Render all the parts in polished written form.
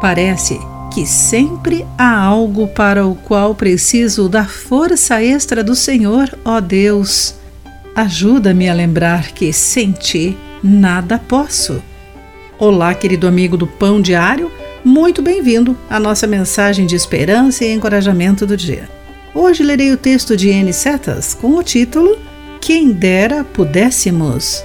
Parece que sempre há algo para o qual preciso da força extra do Senhor, ó Deus. Ajuda-me a lembrar que sem Ti nada posso. Olá, querido amigo do Pão Diário, muito bem-vindo à nossa mensagem de esperança e encorajamento do dia. Hoje lerei o texto de N. Setas com o título Quem Dera Pudéssemos.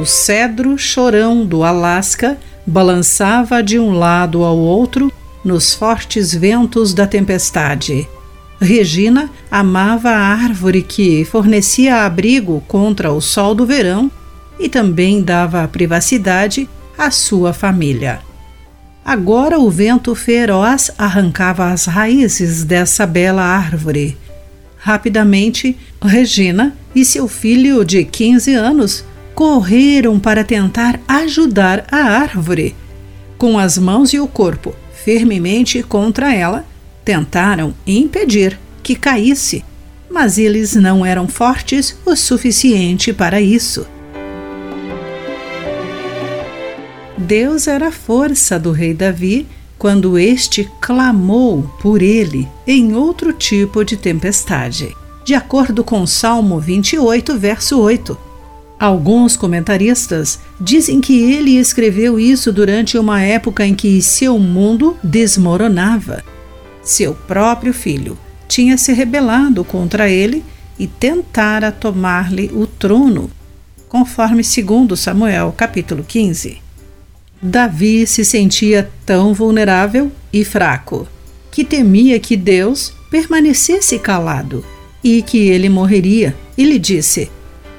O cedro chorão do Alasca balançava de um lado ao outro nos fortes ventos da tempestade. Regina amava a árvore que fornecia abrigo contra o sol do verão e também dava privacidade à sua família. Agora o vento feroz arrancava as raízes dessa bela árvore. Rapidamente, Regina e seu filho de 15 anos correram para tentar ajudar a árvore. Com as mãos e o corpo firmemente contra ela, tentaram impedir que caísse, mas eles não eram fortes o suficiente para isso. Deus era a força do rei Davi quando este clamou por ele em outro tipo de tempestade, de acordo com Salmo 28, verso 8. Alguns comentaristas dizem que ele escreveu isso durante uma época em que seu mundo desmoronava. Seu próprio filho tinha se rebelado contra ele e tentara tomar-lhe o trono, conforme 2 Samuel, capítulo 15. Davi se sentia tão vulnerável e fraco que temia que Deus permanecesse calado e que ele morreria. Ele disse: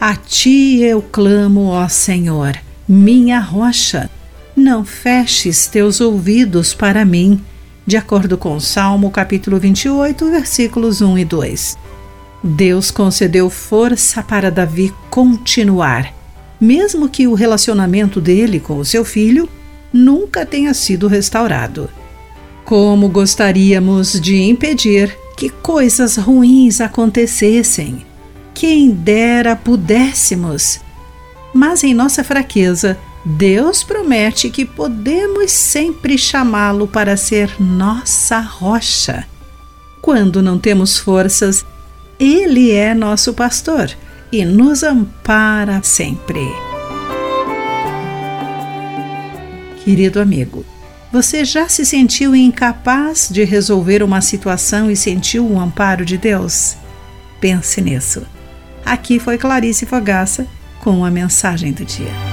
"A ti eu clamo, ó Senhor, minha rocha. Não feches teus ouvidos para mim", de acordo com Salmo capítulo 28, versículos 1 e 2. Deus concedeu força para Davi continuar, mesmo que o relacionamento dele com o seu filho nunca tenha sido restaurado. Como gostaríamos de impedir que coisas ruins acontecessem. Quem dera pudéssemos. Mas em nossa fraqueza, Deus promete que podemos sempre chamá-lo para ser nossa rocha. Quando não temos forças, Ele é nosso pastor e nos ampara sempre. Querido amigo, você já se sentiu incapaz de resolver uma situação e sentiu o amparo de Deus? Pense nisso. Aqui foi Clarice Fogaça com a mensagem do dia.